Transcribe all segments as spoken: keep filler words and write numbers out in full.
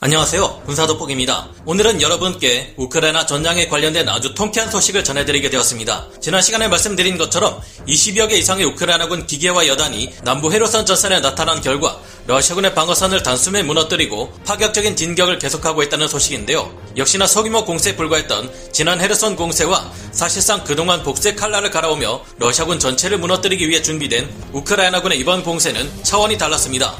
안녕하세요, 군사돋보기입니다. 오늘은 여러분께 우크라이나 전장에 관련된 아주 통쾌한 소식을 전해드리게 되었습니다. 지난 시간에 말씀드린 것처럼 이십여 개 이상의 우크라이나군 기계화 여단이 남부 헤르손 전선에 나타난 결과 러시아군의 방어선을 단숨에 무너뜨리고 파격적인 진격을 계속하고 있다는 소식인데요. 역시나 소규모 공세에 불과했던 지난 헤르손 공세와 사실상 그동안 복수의 칼날을 갈아오며 러시아군 전체를 무너뜨리기 위해 준비된 우크라이나군의 이번 공세는 차원이 달랐습니다.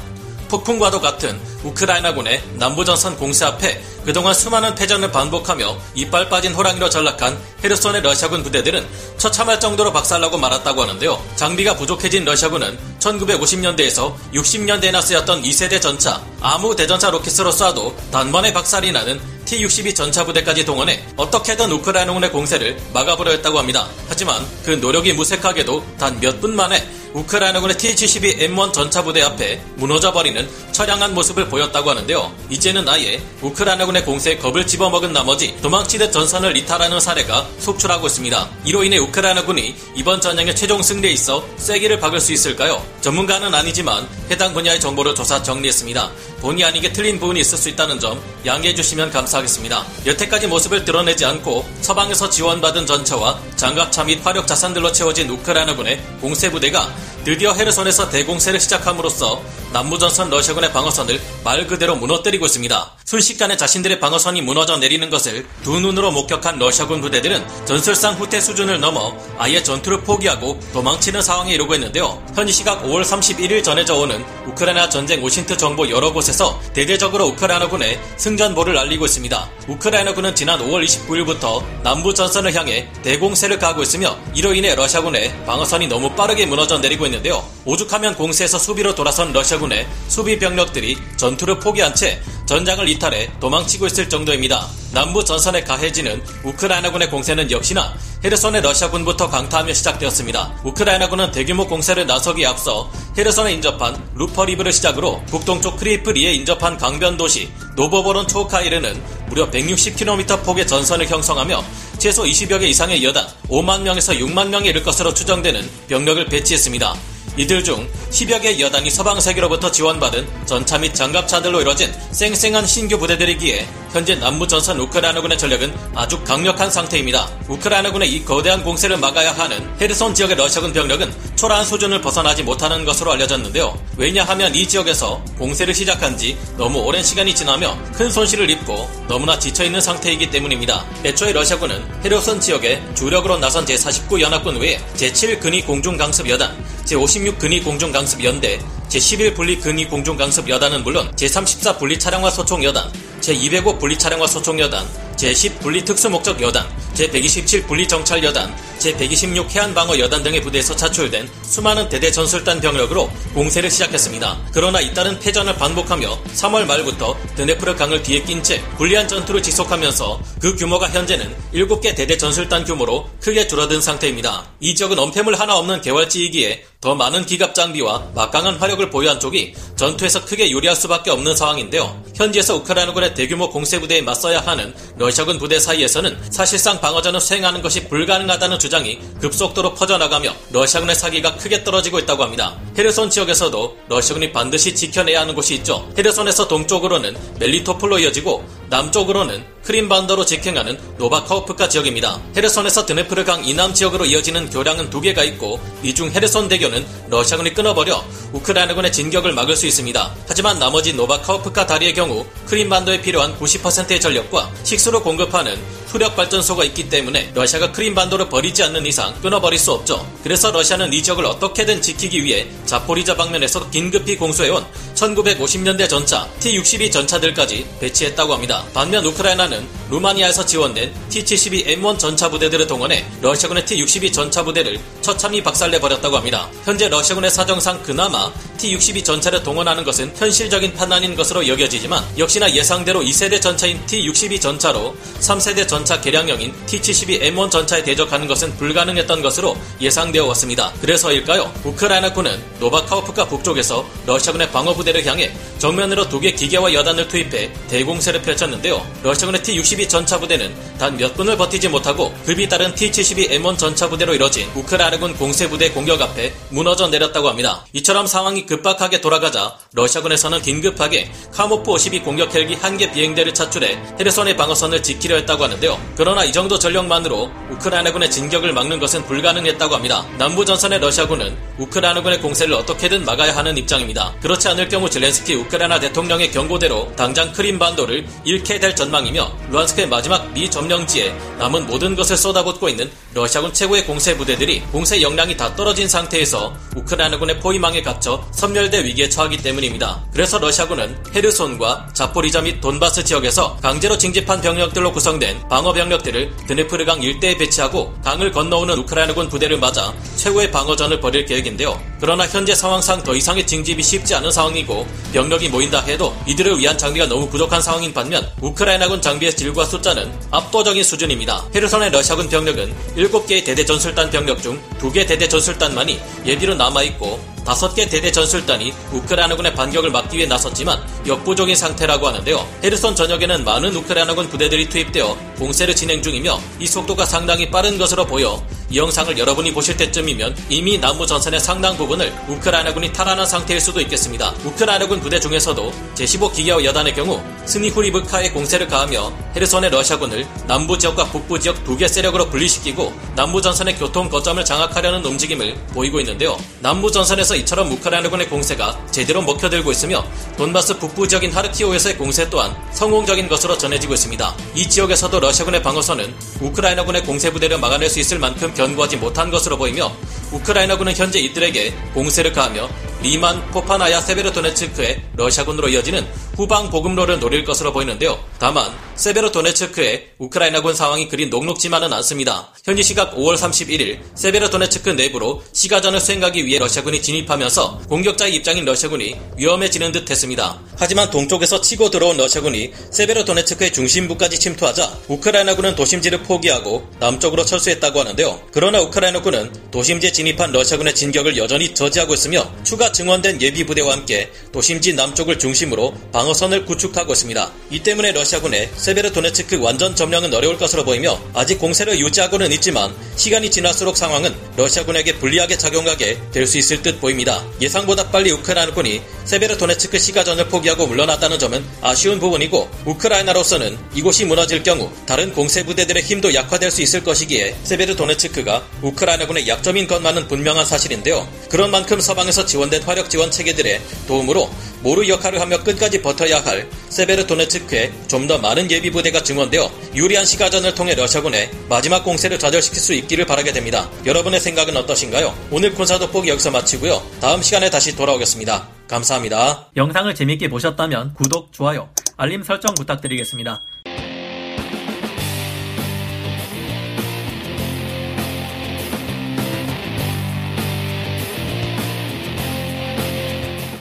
폭풍과도 같은 우크라이나군의 남부전선 공세 앞에 그동안 수많은 패전을 반복하며 이빨 빠진 호랑이로 전락한 헤르손의 러시아군 부대들은 처참할 정도로 박살나고 말았다고 하는데요. 장비가 부족해진 러시아군은 천구백오십년대에서 육십년대에나 쓰였던 이세대 전차, 아무 대전차 로켓으로 쏴도 단번에 박살이 나는 티 육십이 전차 부대까지 동원해 어떻게든 우크라이나군의 공세를 막아보려 했다고 합니다. 하지만 그 노력이 무색하게도 단 몇 분 만에 우크라이나군의 티 칠십이 엠 원 전차부대 앞에 무너져버리는 처량한 모습을 보였다고 하는데요. 이제는 아예 우크라이나군의 공세에 겁을 집어먹은 나머지 도망치듯 전선을 이탈하는 사례가 속출하고 있습니다. 이로 인해 우크라이나군이 이번 전쟁의 최종 승리에 있어 쐐기를 박을 수 있을까요? 전문가는 아니지만 해당 분야의 정보를 조사 정리했습니다. 본의 아니게 틀린 부분이 있을 수 있다는 점 양해해 주시면 감사하겠습니다. 여태까지 모습을 드러내지 않고 서방에서 지원받은 전차와 장갑차 및 화력 자산들로 채워진 우크라이나군의 공세부대가 드디어 헤르손에서 대공세를 시작함으로써 남부전선 러시아군의 방어선을 말 그대로 무너뜨리고 있습니다. 순식간에 자신들의 방어선이 무너져 내리는 것을 두 눈으로 목격한 러시아군 부대들은 전술상 후퇴 수준을 넘어 아예 전투를 포기하고 도망치는 상황에 이르고 있는데요. 현지 시각 오월 삼십일일 전해져 오는 우크라이나 전쟁 오신트 정보 여러 곳에서 대대적으로 우크라이나군의 승전보를 알리고 있습니다. 우크라이나군은 지난 오월 이십구일부터 남부전선을 향해 대공세를 가하고 있으며 이로 인해 러시아군의 방어선이 너무 빠르게 무너져 내리고 있는데요. 오죽하면 공세에서 수비로 돌아선 러시아군의 수비 병력들이 전투를 포기한 채 전장을 이탈해 도망치고 있을 정도입니다. 남부 전선에 가해지는 우크라이나군의 공세는 역시나 헤르손의 러시아군부터 강타하며 시작되었습니다. 우크라이나군은 대규모 공세를 나서기에 앞서 헤르손에 인접한 루퍼리브를 시작으로 북동쪽 크리프리에 인접한 강변 도시 노보보론 초우카에 이르는 무려 백육십 킬로미터 폭의 전선을 형성하며 최소 이십여 개 이상의 여단 오만 명에서 육만 명에 이를 것으로 추정되는 병력을 배치했습니다. 이들 중 십여 개 여단이 서방 세계로부터 지원받은 전차 및 장갑차들로 이뤄진 쌩쌩한 신규 부대들이기에 현재 남부전선 우크라이나군의 전력은 아주 강력한 상태입니다. 우크라이나군의 이 거대한 공세를 막아야 하는 헤르손 지역의 러시아군 병력은 초라한 수준을 벗어나지 못하는 것으로 알려졌는데요. 왜냐하면 이 지역에서 공세를 시작한 지 너무 오랜 시간이 지나며 큰 손실을 입고 너무나 지쳐있는 상태이기 때문입니다. 애초에 러시아군은 헤르손 지역에 주력으로 나선 제사십구 연합군 외에 제칠 근위공중강습여단, 제오십육 근위공중강습연대, 제십일 분리근위공중강습여단은 물론 제삼십사 분리차량화 소총여단, 제이백오 분리차량화 소총여단, 제십 분리특수목적여단, 제백이십칠 분리정찰여단, 제백이십육 해안방어여단 등의 부대에서 차출된 수많은 대대전술단 병력으로 공세를 시작했습니다. 그러나 잇따른 패전을 반복하며 삼월 말부터 드네프르강을 뒤에 낀 채 불리한 전투를 지속하면서 그 규모가 현재는 일곱 개 대대전술단 규모로 크게 줄어든 상태입니다. 이 지역은 엄폐물 하나 없는 개활지이기에 더 많은 기갑장비와 막강한 화력을 보유한 쪽이 전투에서 크게 유리할 수밖에 없는 상황인데요. 현지에서 우크라이나군의 대규모 공세부대에 맞서야 하는 러시아군 부대 사이에서는 사실상 방어전을 수행하는 것이 불가능하다는 주장이 급속도로 퍼져나가며 러시아군의 사기가 크게 떨어지고 있다고 합니다. 헤르손 지역에서도 러시아군이 반드시 지켜내야 하는 곳이 있죠. 헤르손에서 동쪽으로는 멜리토폴로 이어지고 남쪽으로는 크림반도로 직행하는 노바카우프카 지역입니다. 헤르손에서 드네프르강 이남 지역으로 이어지는 교량은 두 개가 있고 이 중 헤르손 대교는 러시아군이 끊어버려 우크라이나군의 진격을 막을 수 있습니다. 하지만 나머지 노바카우프카 다리의 경우 크림반도에 필요한 구십 퍼센트의 전력과 식수로 공급하는 수력발전소가 있기 때문에 러시아가 크림반도를 버리지 않는 이상 끊어버릴 수 없죠. 그래서 러시아는 이 지역을 어떻게든 지키기 위해 자포리자 방면에서 긴급히 공수해온 천구백오십년대 전차 티 육십이 전차들까지 배치했다고 합니다. 반면 우크라이나는 루마니아에서 지원된 티 칠십이 엠 원 전차 부대들을 동원해 러시아군의 티 육십이 전차 부대를 처참히 박살내버렸다고 합니다. 현재 러시아군의 사정상 그나마 티 육십이 전차를 동원하는 것은 현실적인 판단인 것으로 여겨지지만 역시나 예상대로 이세대 전차인 티 육십이 전차로 삼세대 전차 개량형인 티 칠십이 엠 원 전차에 대적하는 것은 불가능했던 것으로 예상되어 왔습니다. 그래서일까요? 우크라이나군은 노바카우프카 북쪽에서 러시아군의 방어부대를 향해 정면으로 독일 기계와 여단을 투입해 대공세를 펼쳤는데요. 러시아군의 티 육십이 전차부대는 단 몇 분을 버티지 못하고 급이 따른 티 칠십이 엠 원 전차부대로 이뤄진 우크라이나군 공세부대 공격 앞에 무너져 내렸다고 합니다. 이처럼 상황이 급박하게 돌아가자 러시아군에서는 긴급하게 카모프 오십이 공격 헬기 한 개 비행대를 차출해 헤르손의 방어선을 지키려 했다고 하는데요. 그러나 이 정도 전력만으로 우크라이나군의 진격을 막는 것은 불가능했다고 합니다. 남부전선의 러시아군은 우크라이나군의 공세를 어떻게든 막아야 하는 입장입니다. 그렇지 않을 경우 젤렌스키 우크라이나 대통령의 경고대로 당장 크림반도를 잃게 될 전망이며 루한스크의 마지막 미점령지에 남은 모든 것을 쏟아붓고 있는 러시아군 최고의 공세 부대들이 공세 역량이 다 떨어진 상태에서 우크라이나군의 포위망에 갇혀 섬멸대 위기에 처하기 때문입니다. 그래서 러시아군은 헤르손과 자포리자 및 돈바스 지역에서 강제로 징집한 병력들로 구성된 방어병력들을 드네프르강 일대에 배치하고 강을 건너오는 우크라이나군 부대를 맞아 최고의 방어전을 벌일 계획인데요. 그러나 현재 상황상 더 이상의 징집이 쉽지 않은 상황이고 병력이 모인다 해도 이들을 위한 장비가 너무 부족한 상황인 반면 우크라이나군 장비의 질과 숫자는 압도적인 수준입니다. 헤르손의 러시아군 병력은 일곱 개의 대대전술단 병력 중 두 개 대대전술단만이 예비로 남아있고 다섯 개 대대 전술단이 우크라이나군의 반격을 막기 위해 나섰지만 역부족인 상태라고 하는데요. 헤르손 전역에는 많은 우크라이나군 부대들이 투입되어 공세를 진행 중이며 이 속도가 상당히 빠른 것으로 보여 이 영상을 여러분이 보실 때쯤이면 이미 남부 전선의 상당 부분을 우크라이나군이 탈환한 상태일 수도 있겠습니다. 우크라이나군 부대 중에서도 제십오 기계화 여단의 경우 스니후리브카에 공세를 가하며 헤르손의 러시아군을 남부 지역과 북부 지역 두 개 세력으로 분리시키고 남부 전선의 교통 거점을 장악하려는 움직임을 보이고 있는데요. 남부 전선에서 이처럼 우크라이나군의 공세가 제대로 먹혀들고 있으며 돈바스 북부 지역인 하르키오에서의 공세 또한 성공적인 것으로 전해지고 있습니다. 이 지역에서도 러시아군의 방어선은 우크라이나군의 공세부대를 막아낼 수 있을 만큼 견고하지 못한 것으로 보이며 우크라이나군은 현재 이들에게 공세를 가하며 리만, 포파나야, 세베로도네츠크의 러시아군으로 이어지는 후방 보급로를 노릴 것으로 보이는데요. 다만 세베로도네츠크의 우크라이나군 상황이 그리 녹록지만은 않습니다. 현지 시각 오월 삼십일일 세베로도네츠크 내부로 시가전을 수행하기 위해 러시아군이 진입하면서 공격자의 입장인 러시아군이 위험해지는 듯 했습니다. 하지만 동쪽에서 치고 들어온 러시아군이 세베로도네츠크의 중심부까지 침투하자 우크라이나군은 도심지를 포기하고 남쪽으로 철수했다고 하는데요. 그러나 우크라이나군은 도심지에 진입한 러시아군의 진격을 여전히 저지하고 있으며 추가 증원된 예비부대와 함께 도심지 남쪽을 중심으로 방어선을 구축하고 있습니다. 이 때문에 러시아군의 세베르도네츠크 완전 점령은 어려울 것으로 보이며 아직 공세를 유지하고는 있지만 시간이 지날수록 상황은 러시아군에게 불리하게 작용하게 될 수 있을 듯 보입니다. 예상보다 빨리 우크라이나군이 세베르도네츠크 시가전을 포기하고 물러났다는 점은 아쉬운 부분이고 우크라이나로서는 이곳이 무너질 경우 다른 공세부대들의 힘도 약화될 수 있을 것이기에 세베르도네츠크가 우크라이나군의 약점인 것만은 분명한 사실인데요. 그런 만큼 서방에서 지원된 화력지원 체계들의 도움으로 모루 역할을 하며 끝까지 버텨야 할 세베르도네츠크에 좀 더 많은 예비부대가 증원되어 유리한 시가전을 통해 러시아군의 마지막 공세를 좌절시킬 수 있기를 바라게 됩니다. 여러분의 생각은 어떠신가요? 오늘 군사돋보기 여기서 마치고요. 다음 시간에 다시 돌아오겠습니다. 감사합니다. 영상을 재밌게 보셨다면 구독, 좋아요, 알림 설정 부탁드리겠습니다.